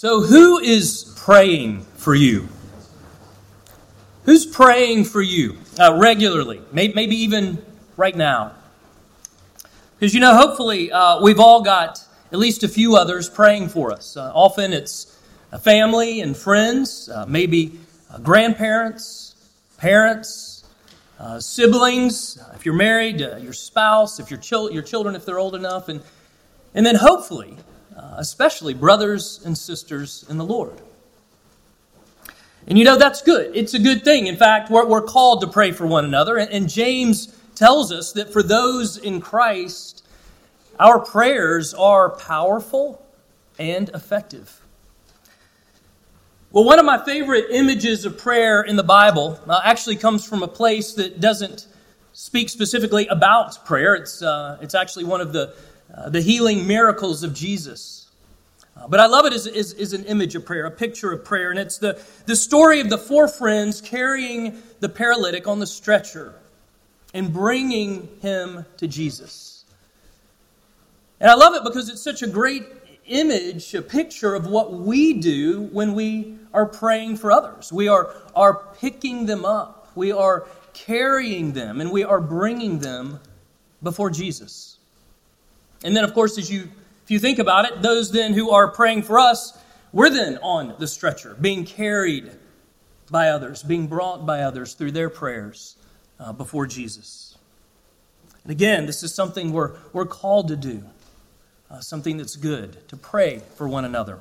So who is praying for you? Who's praying for you regularly? Maybe even right now. Because, you know, hopefully we've all got at least a few others praying for us. Often it's family and friends, maybe grandparents, parents, siblings, if you're married, your spouse, if your children, if they're old enough, and then hopefully, especially brothers and sisters in the Lord. And you know, that's good. It's a good thing. In fact, we're called to pray for one another. And James tells us that for those in Christ, our prayers are powerful and effective. Well, one of my favorite images of prayer in the Bible actually comes from a place that doesn't speak specifically about prayer. It's actually one of the healing miracles of Jesus. But I love it as an image of prayer, a picture of prayer. And it's the story of the four friends carrying the paralytic on the stretcher and bringing him to Jesus. And I love it because it's such a great image, a picture of what we do when we are praying for others. We are picking them up. We are carrying them, and we are bringing them before Jesus. And then, of course, if you think about it, those then who are praying for us, we're then on the stretcher, being carried by others, being brought by others through their prayers before Jesus. And again, this is something we're called to do, something that's good, to pray for one another.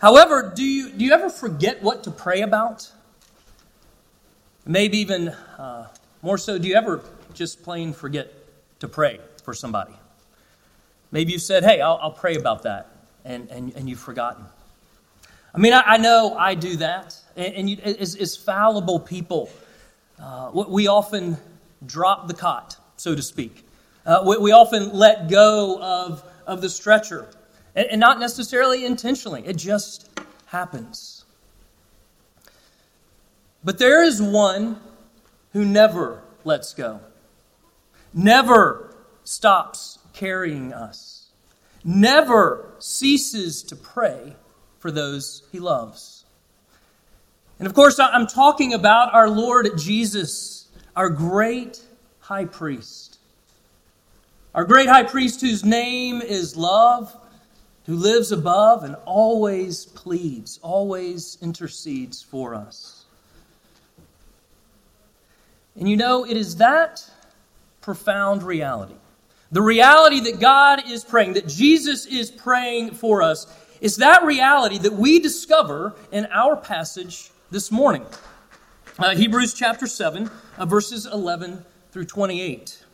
However, do you ever forget what to pray about? Maybe even more so, do you ever just plain forget to pray for somebody? Maybe you said, hey, I'll pray about that, and you've forgotten. I mean, I know I do that. And as fallible people, we often drop the cot, so to speak. We often let go of the stretcher, and not necessarily intentionally. It just happens. But there is one who never lets go, never stops carrying us, never ceases to pray for those he loves. And of course, I'm talking about our Lord Jesus, our great high priest. Our great high priest whose name is love, who lives above and always pleads, always intercedes for us. And you know, it is that profound reality, the reality that God is praying, that Jesus is praying for us, is that reality that we discover in our passage this morning, Hebrews chapter 7, verses 11 through 28.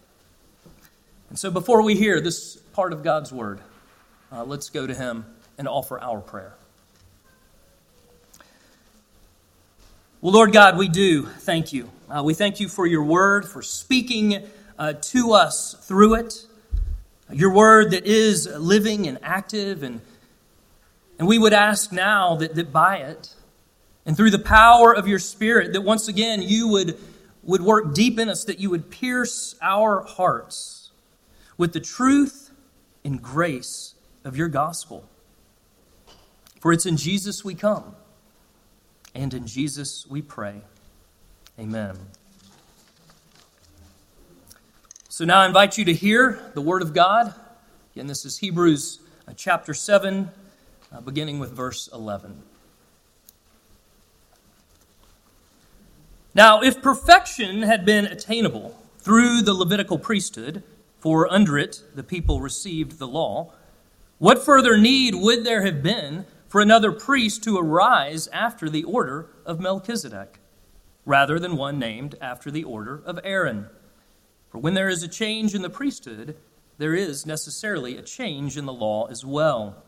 And so before we hear this part of God's word, let's go to him and offer our prayer. Well, Lord God, we do thank you. We thank you for your word, for speaking to us through it, your word that is living and active. And we would ask now that by it, and through the power of your Spirit, that once again you would work deep in us, that you would pierce our hearts with the truth and grace of your gospel. For it's in Jesus we come, and in Jesus we pray. Amen. So now I invite you to hear the word of God. Again, this is Hebrews chapter 7, beginning with verse 11. Now, if perfection had been attainable through the Levitical priesthood, for under it the people received the law, what further need would there have been for another priest to arise after the order of Melchizedek, rather than one named after the order of Aaron? For when there is a change in the priesthood, there is necessarily a change in the law as well.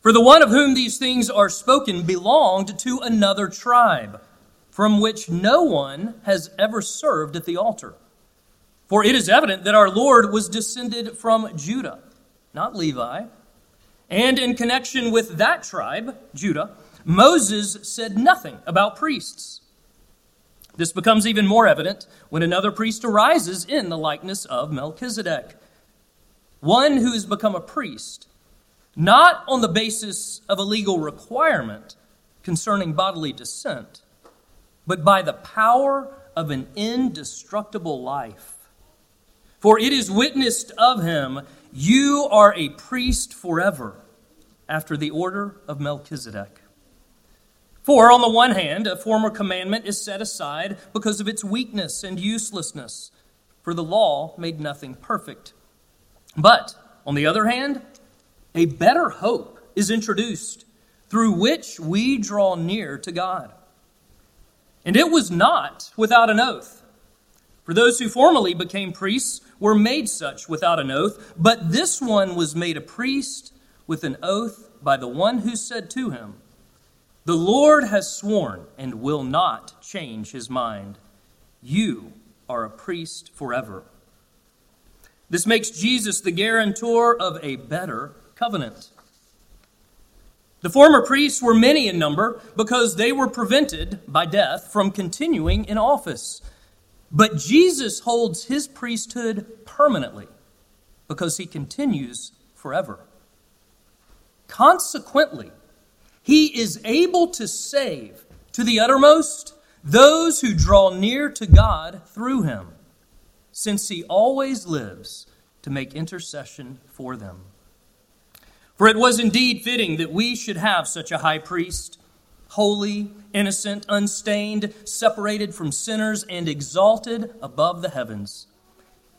For the one of whom these things are spoken belonged to another tribe, from which no one has ever served at the altar. For it is evident that our Lord was descended from Judah, not Levi. And in connection with that tribe, Judah, Moses said nothing about priests. This becomes even more evident when another priest arises in the likeness of Melchizedek, one who has become a priest, not on the basis of a legal requirement concerning bodily descent, but by the power of an indestructible life. For it is witnessed of him, you are a priest forever, after the order of Melchizedek. For on the one hand, a former commandment is set aside because of its weakness and uselessness, for the law made nothing perfect. But, on the other hand, a better hope is introduced, through which we draw near to God. And it was not without an oath. For those who formerly became priests were made such without an oath, but this one was made a priest with an oath by the one who said to him, the Lord has sworn and will not change his mind. You are a priest forever. This makes Jesus the guarantor of a better covenant. The former priests were many in number because they were prevented by death from continuing in office. But Jesus holds his priesthood permanently because he continues forever. Consequently, he is able to save to the uttermost those who draw near to God through him, since he always lives to make intercession for them. For it was indeed fitting that we should have such a high priest, holy, innocent, unstained, separated from sinners, and exalted above the heavens.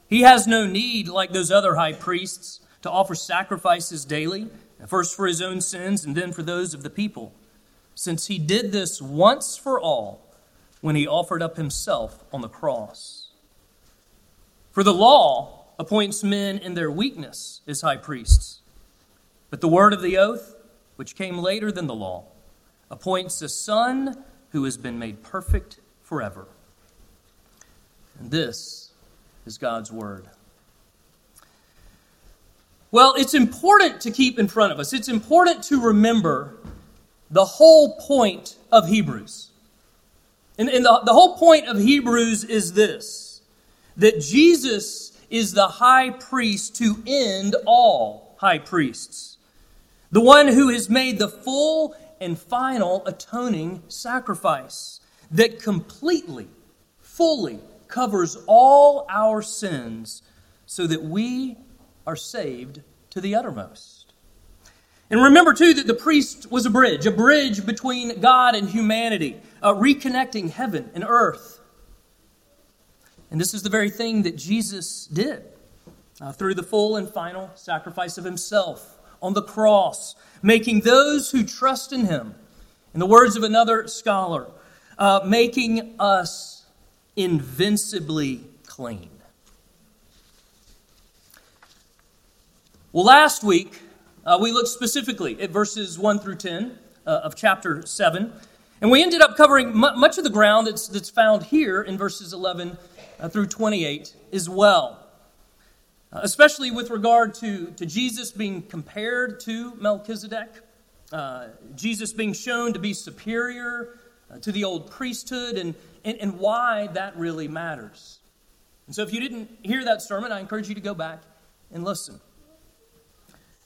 He has no need, like those other high priests, to offer sacrifices daily, first for his own sins and then for those of the people, since he did this once for all when he offered up himself on the cross. For the law appoints men in their weakness as high priests, but the word of the oath, which came later than the law, appoints a son who has been made perfect forever. And this is God's word. Well, it's important to keep in front of us. It's important to remember the whole point of Hebrews. And the whole point of Hebrews is this, that Jesus is the high priest to end all high priests. The one who has made the full and final atoning sacrifice that completely, fully covers all our sins so that we are saved to the uttermost. And remember, too, that the priest was a bridge between God and humanity, reconnecting heaven and earth. And this is the very thing that Jesus did through the full and final sacrifice of himself on the cross, making those who trust in him, in the words of another scholar, making us invincibly clean. Well, last week, we looked specifically at verses 1 through 10 of chapter 7, and we ended up covering much of the ground that's found here in verses 11 through 28 as well. Especially with regard to Jesus being compared to Melchizedek, Jesus being shown to be superior to the old priesthood, and why that really matters. And so if you didn't hear that sermon, I encourage you to go back and listen.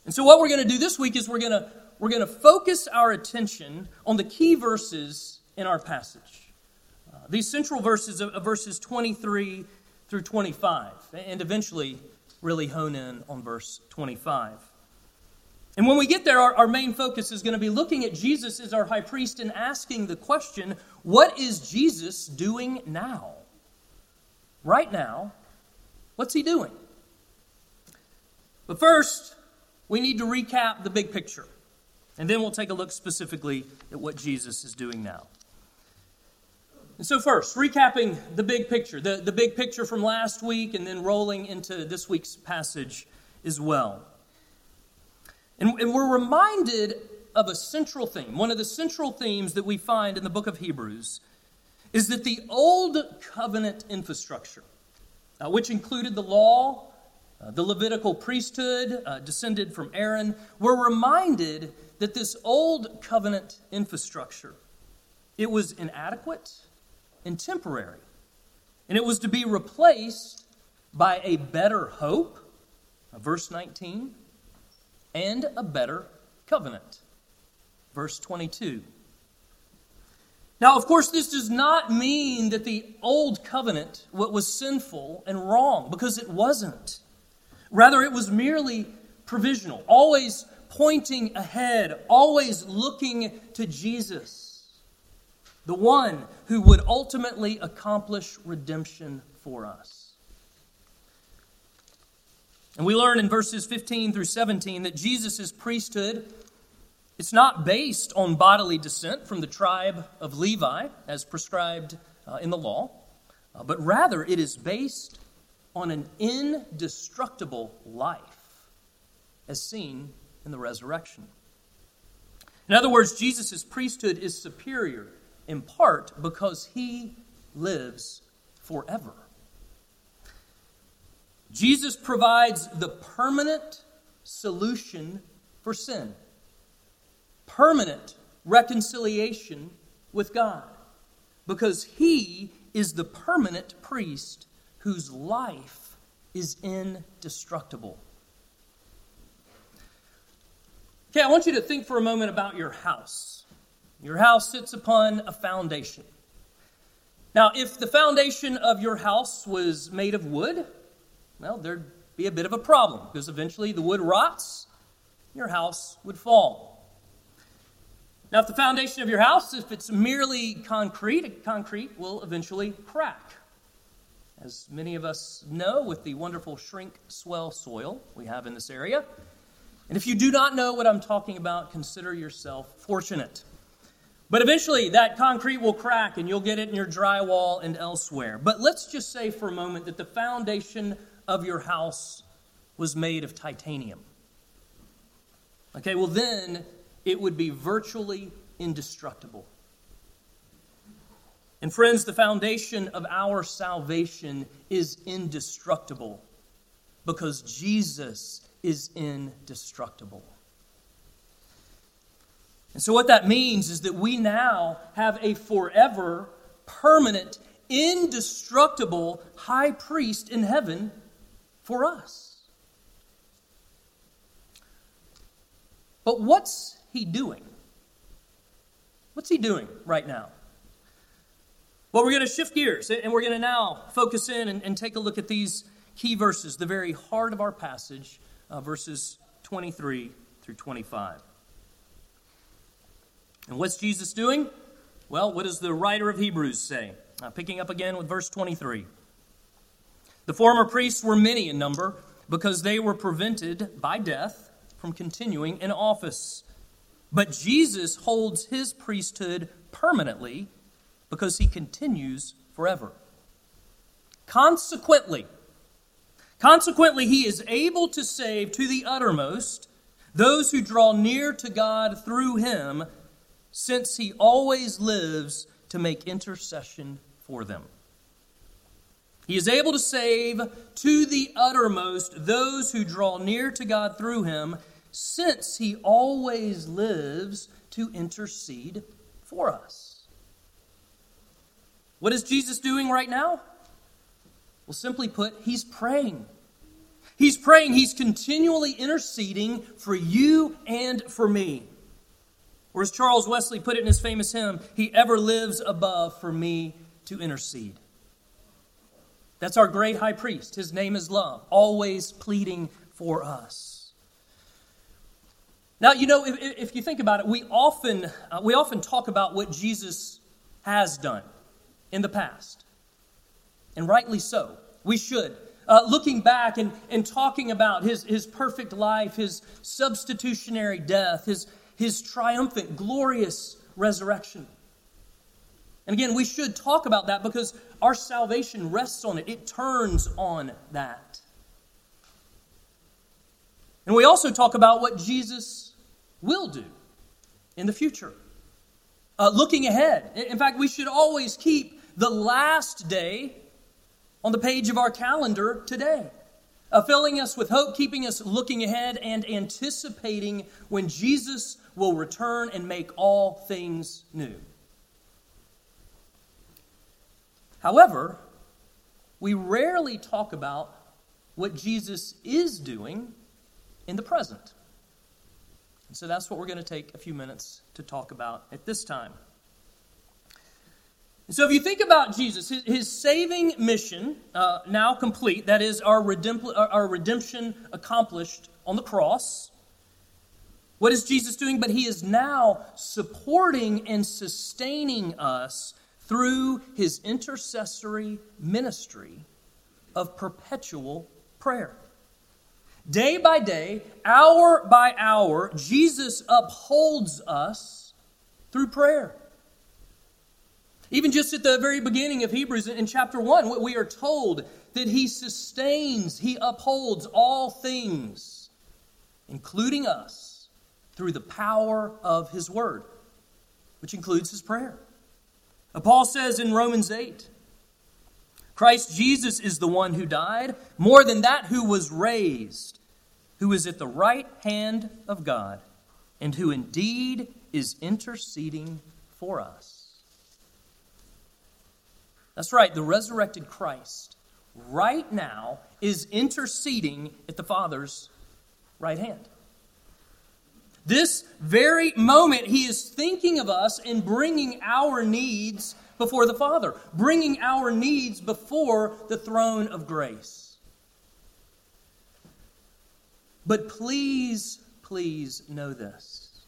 And so what we're going to do this week is we're going to focus our attention on the key verses in our passage. These central verses of verses 23 through 25, and eventually really hone in on verse 25. And when we get there, our main focus is going to be looking at Jesus as our high priest and asking the question, what is Jesus doing now? Right now, what's he doing? But first, we need to recap the big picture, and then we'll take a look specifically at what Jesus is doing now. And so first, recapping the big picture, the big picture from last week and then rolling into this week's passage as well. And we're reminded of a central theme. One of the central themes that we find in the book of Hebrews is that the old covenant infrastructure, which included the law, the Levitical priesthood, descended from Aaron, we're reminded that this old covenant infrastructure, it was inadequate and temporary, and it was to be replaced by a better hope, verse 19, and a better covenant. Verse 22. Now, of course, this does not mean that the old covenant was sinful and wrong, because it wasn't. Rather, it was merely provisional, always pointing ahead, always looking to Jesus, the one who would ultimately accomplish redemption for us. And we learn in verses 15 through 17 that Jesus' priesthood, it's not based on bodily descent from the tribe of Levi, as prescribed in the law, but rather it is based on an indestructible life, as seen in the resurrection. In other words, Jesus' priesthood is superior in part because he lives forever. Jesus provides the permanent solution for sin. Permanent reconciliation with God, because he is the permanent priest whose life is indestructible. Okay, I want you to think for a moment about your house. Your house sits upon a foundation. Now, if the foundation of your house was made of wood, well, there'd be a bit of a problem, because eventually the wood rots, your house would fall. Now, if the foundation of your house, if it's merely concrete, concrete will eventually crack. As many of us know, with the wonderful shrink-swell soil we have in this area. And if you do not know what I'm talking about, consider yourself fortunate. But eventually, that concrete will crack, and you'll get it in your drywall and elsewhere. But let's just say for a moment that the foundation of your house was made of titanium. Okay, well then, it would be virtually indestructible. And friends, the foundation of our salvation is indestructible because Jesus is indestructible. And so what that means is that we now have a forever, permanent, indestructible high priest in heaven for us. But What's he doing right now? Well, we're going to shift gears, and we're going to now focus in and take a look at these key verses, the very heart of our passage, verses 23 through 25. And what's Jesus doing? Well, what does the writer of Hebrews say? Picking up again with verse 23. The former priests were many in number because they were prevented by death from continuing in office. But Jesus holds his priesthood permanently because he continues forever. Consequently, he is able to save to the uttermost those who draw near to God through him, since he always lives to make intercession for them. He is able to save to the uttermost those who draw near to God through him, since he always lives to intercede for us. What is Jesus doing right now? Well, simply put, he's praying. He's praying. He's continually interceding for you and for me. Or as Charles Wesley put it in his famous hymn, he ever lives above for me to intercede. That's our great high priest. His name is love, always pleading for us. Now, you know, if you think about it, we often talk about what Jesus has done in the past. And rightly so. We should. Looking back and talking about his perfect life, his substitutionary death, his triumphant, glorious resurrection. And again, we should talk about that because our salvation rests on it. It turns on that. And we also talk about what Jesus will do in the future. Looking ahead. In fact, we should always keep the last day on the page of our calendar today, filling us with hope, keeping us looking ahead and anticipating when Jesus will return and make all things new. However, we rarely talk about what Jesus is doing in the present. And so that's what we're going to take a few minutes to talk about at this time. And so if you think about Jesus, his saving mission now complete, that is our redemption accomplished on the cross. What is Jesus doing? But he is now supporting and sustaining us through his intercessory ministry of perpetual prayer. Day by day, hour by hour, Jesus upholds us through prayer. Even just at the very beginning of Hebrews in chapter 1, we are told that he sustains, he upholds all things, including us, through the power of his word, which includes his prayer. Paul says in Romans 8, Christ Jesus is the one who died, more than that, who was raised, who is at the right hand of God, and who indeed is interceding for us. That's right, the resurrected Christ right now is interceding at the Father's right hand. This very moment, he is thinking of us and bringing our needs before the Father, bringing our needs before the throne of grace. But please, please know this.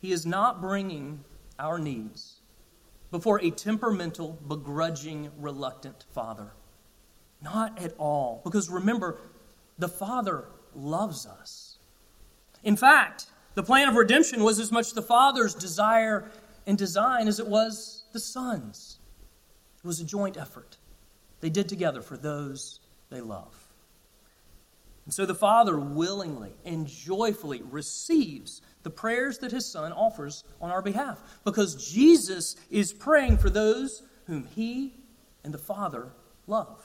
He is not bringing our needs before a temperamental, begrudging, reluctant Father. Not at all. Because remember, the Father loves us. In fact, the plan of redemption was as much the Father's desire and design as it was the sons. It was a joint effort they did together for those they love. And so the Father willingly and joyfully receives the prayers that his Son offers on our behalf, because Jesus is praying for those whom he and the Father love.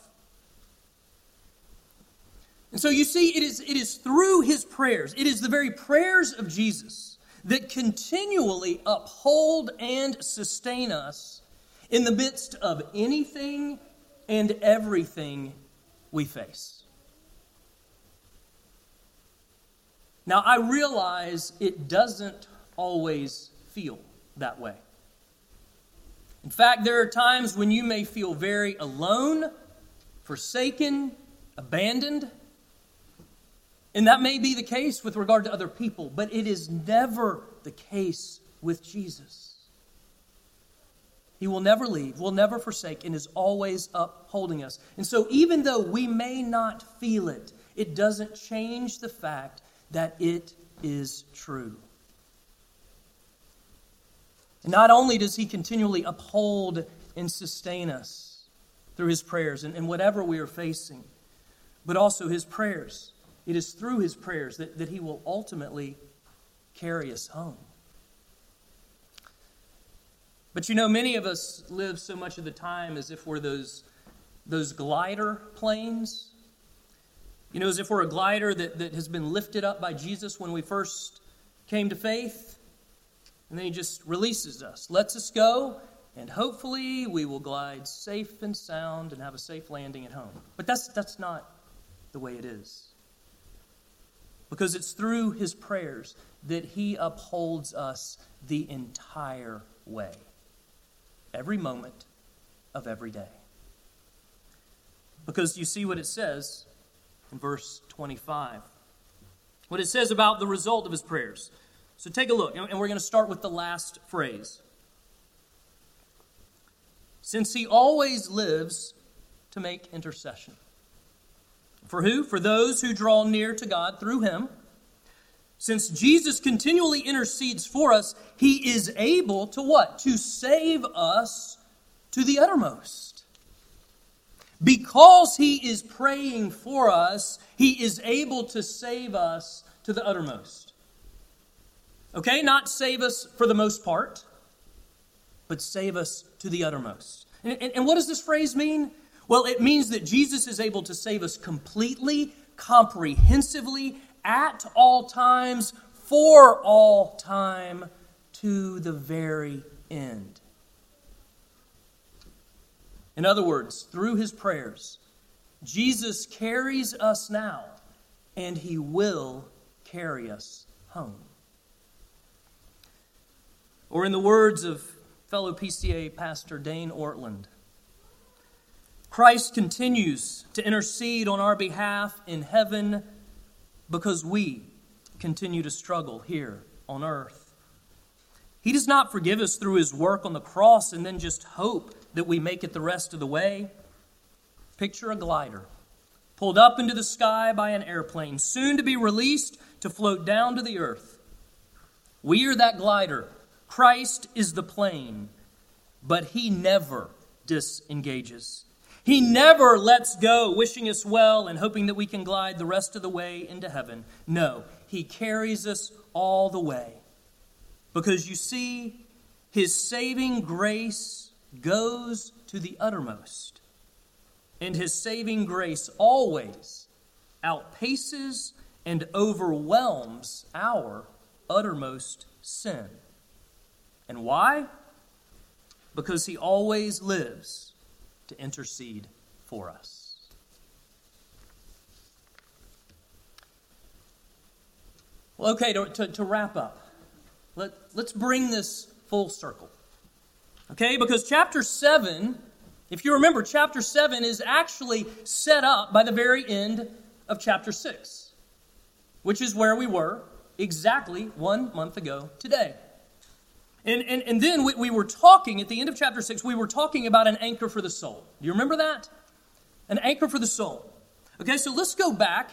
And so you see, it is through his prayers, it is the very prayers of Jesus that continually uphold and sustain us in the midst of anything and everything we face. Now, I realize it doesn't always feel that way. In fact, there are times when you may feel very alone, forsaken, abandoned. And that may be the case with regard to other people, but it is never the case with Jesus. He will never leave, will never forsake, and is always upholding us. And so even though we may not feel it, it doesn't change the fact that it is true. And not only does he continually uphold and sustain us through his prayers and whatever we are facing, but also his prayers. It is through his prayers that he will ultimately carry us home. But you know, many of us live so much of the time as if we're those glider planes. You know, as if we're a glider that has been lifted up by Jesus when we first came to faith. And then he just releases us, lets us go, and hopefully we will glide safe and sound and have a safe landing at home. But that's not the way it is. Because it's through his prayers that he upholds us the entire way, every moment of every day. Because you see what it says in verse 25, what it says about the result of his prayers. So take a look, and we're going to start with the last phrase. Since he always lives to make intercession. For who? For those who draw near to God through him. Since Jesus continually intercedes for us, he is able to what? To save us to the uttermost. Because he is praying for us, he is able to save us to the uttermost. Okay, not save us for the most part, but save us to the uttermost. And what does this phrase mean? Well, it means that Jesus is able to save us completely, comprehensively, at all times, for all time, to the very end. In other words, through his prayers, Jesus carries us now, and he will carry us home. Or in the words of fellow PCA pastor Dane Ortlund, Christ continues to intercede on our behalf in heaven because we continue to struggle here on earth. He does not forgive us through his work on the cross and then just hope that we make it the rest of the way. Picture a glider pulled up into the sky by an airplane, soon to be released to float down to the earth. We are that glider. Christ is the plane, but he never disengages. He never lets go, wishing us well and hoping that we can glide the rest of the way into heaven. No, he carries us all the way. Because you see, his saving grace goes to the uttermost. And his saving grace always outpaces and overwhelms our uttermost sin. And why? Because he always lives to intercede for us. Well, okay, to wrap up, let's bring this full circle. Okay, because chapter 7, if you remember, chapter 7 is actually set up by the very end of chapter 6, which is where we were exactly 1 month ago today. And then we were talking, at the end of chapter 6, we were talking about an anchor for the soul. Do you remember that? An anchor for the soul. Okay, so let's go back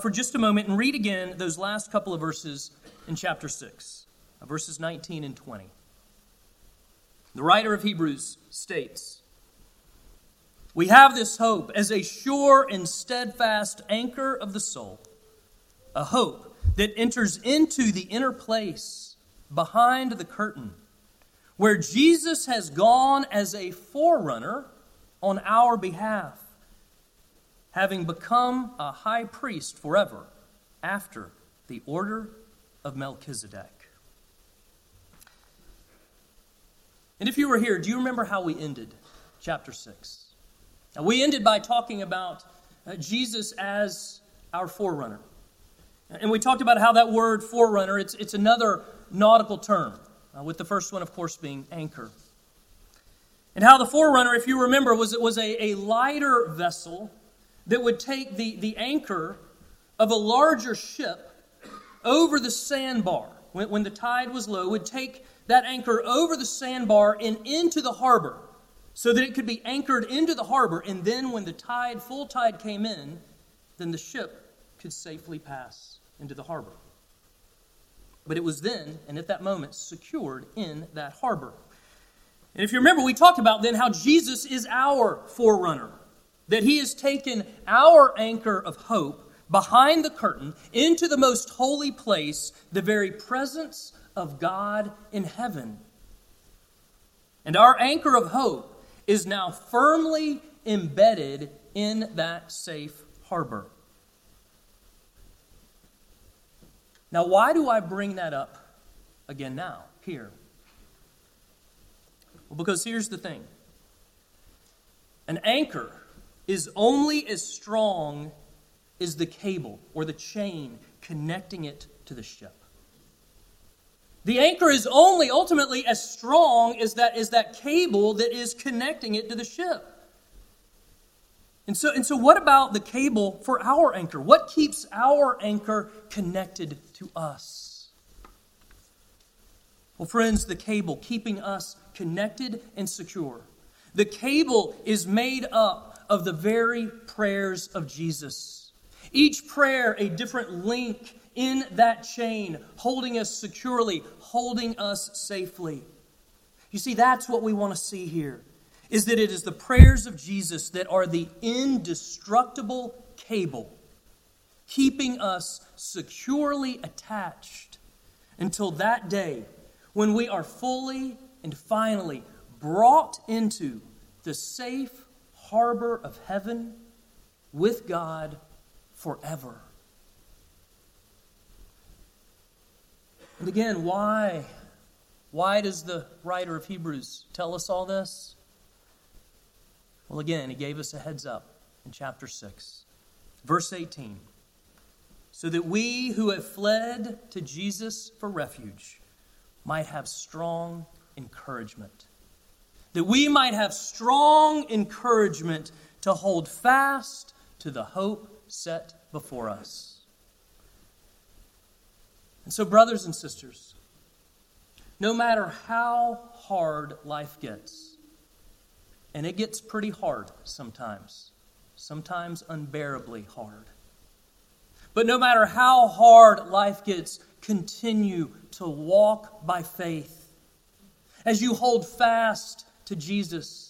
for just a moment and read again those last couple of verses in chapter 6, verses 19 and 20. The writer of Hebrews states, "We have this hope as a sure and steadfast anchor of the soul, a hope that enters into the inner place behind the curtain, where Jesus has gone as a forerunner on our behalf, having become a high priest forever after the order of Melchizedek." And if you were here, do you remember how we ended chapter 6? Now, we ended by talking about Jesus as our forerunner. And we talked about how that word forerunner, it's another nautical term, with the first one, of course, being anchor. And how the forerunner, if you remember, was a lighter vessel that would take the anchor of a larger ship over the sandbar. When the tide was low, would take that anchor over the sandbar and into the harbor so that it could be anchored into the harbor. And then when the tide, full tide came in, then the ship could safely pass into the harbor. But it was then, and at that moment, secured in that harbor. And if you remember, we talked about then how Jesus is our forerunner, that he has taken our anchor of hope behind the curtain into the most holy place, the very presence of God in heaven. And our anchor of hope is now firmly embedded in that safe harbor. Now, why do I bring that up again now, here? Well, because here's the thing. An anchor is only as strong as the cable or the chain connecting it to the ship. The anchor is only ultimately as strong as that cable that is connecting it to the ship. And so what about the cable for our anchor? What keeps our anchor connected to us? Well, friends, the cable keeping us connected and secure. The cable is made up of the very prayers of Jesus. Each prayer a different link in that chain, holding us securely, holding us safely. You see, that's what we want to see here. Is that it is the prayers of Jesus that are the indestructible cable, keeping us securely attached until that day when we are fully and finally brought into the safe harbor of heaven with God forever. And again, why? Why does the writer of Hebrews tell us all this? Well, again, he gave us a heads up in chapter 6, verse 18. "So that we who have fled to Jesus for refuge might have strong encouragement. That we might have strong encouragement to hold fast to the hope set before us. And so, brothers and sisters, no matter how hard life gets, and it gets pretty hard sometimes, sometimes unbearably hard, but no matter how hard life gets, continue to walk by faith as you hold fast to Jesus.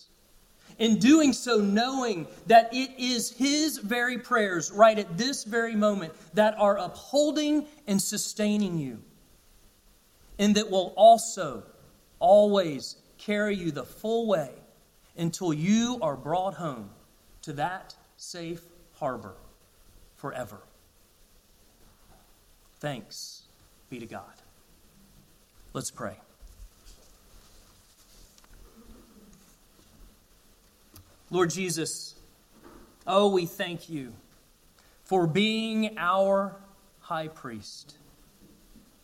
In doing so, knowing that it is His very prayers right at this very moment that are upholding and sustaining you, and that will also always carry you the full way until you are brought home to that safe harbor forever. Thanks be to God. Let's pray. Lord Jesus, oh, we thank you for being our high priest,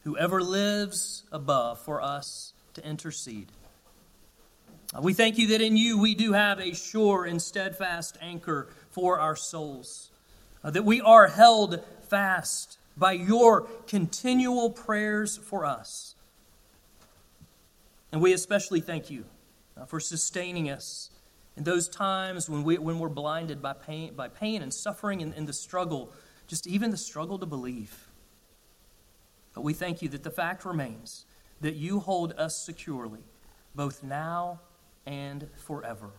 who ever lives above for us to intercede. We thank you that in you we do have a sure and steadfast anchor for our souls, that we are held fast by your continual prayers for us. And we especially thank you for sustaining us in those times when we're blinded by pain and suffering and the struggle, just even the struggle to believe. But we thank you that the fact remains that you hold us securely, both now and forever.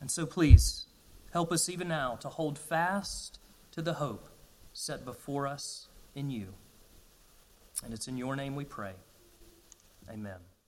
And so please, help us even now to hold fast to the hope set before us in you. And it's in your name we pray. Amen.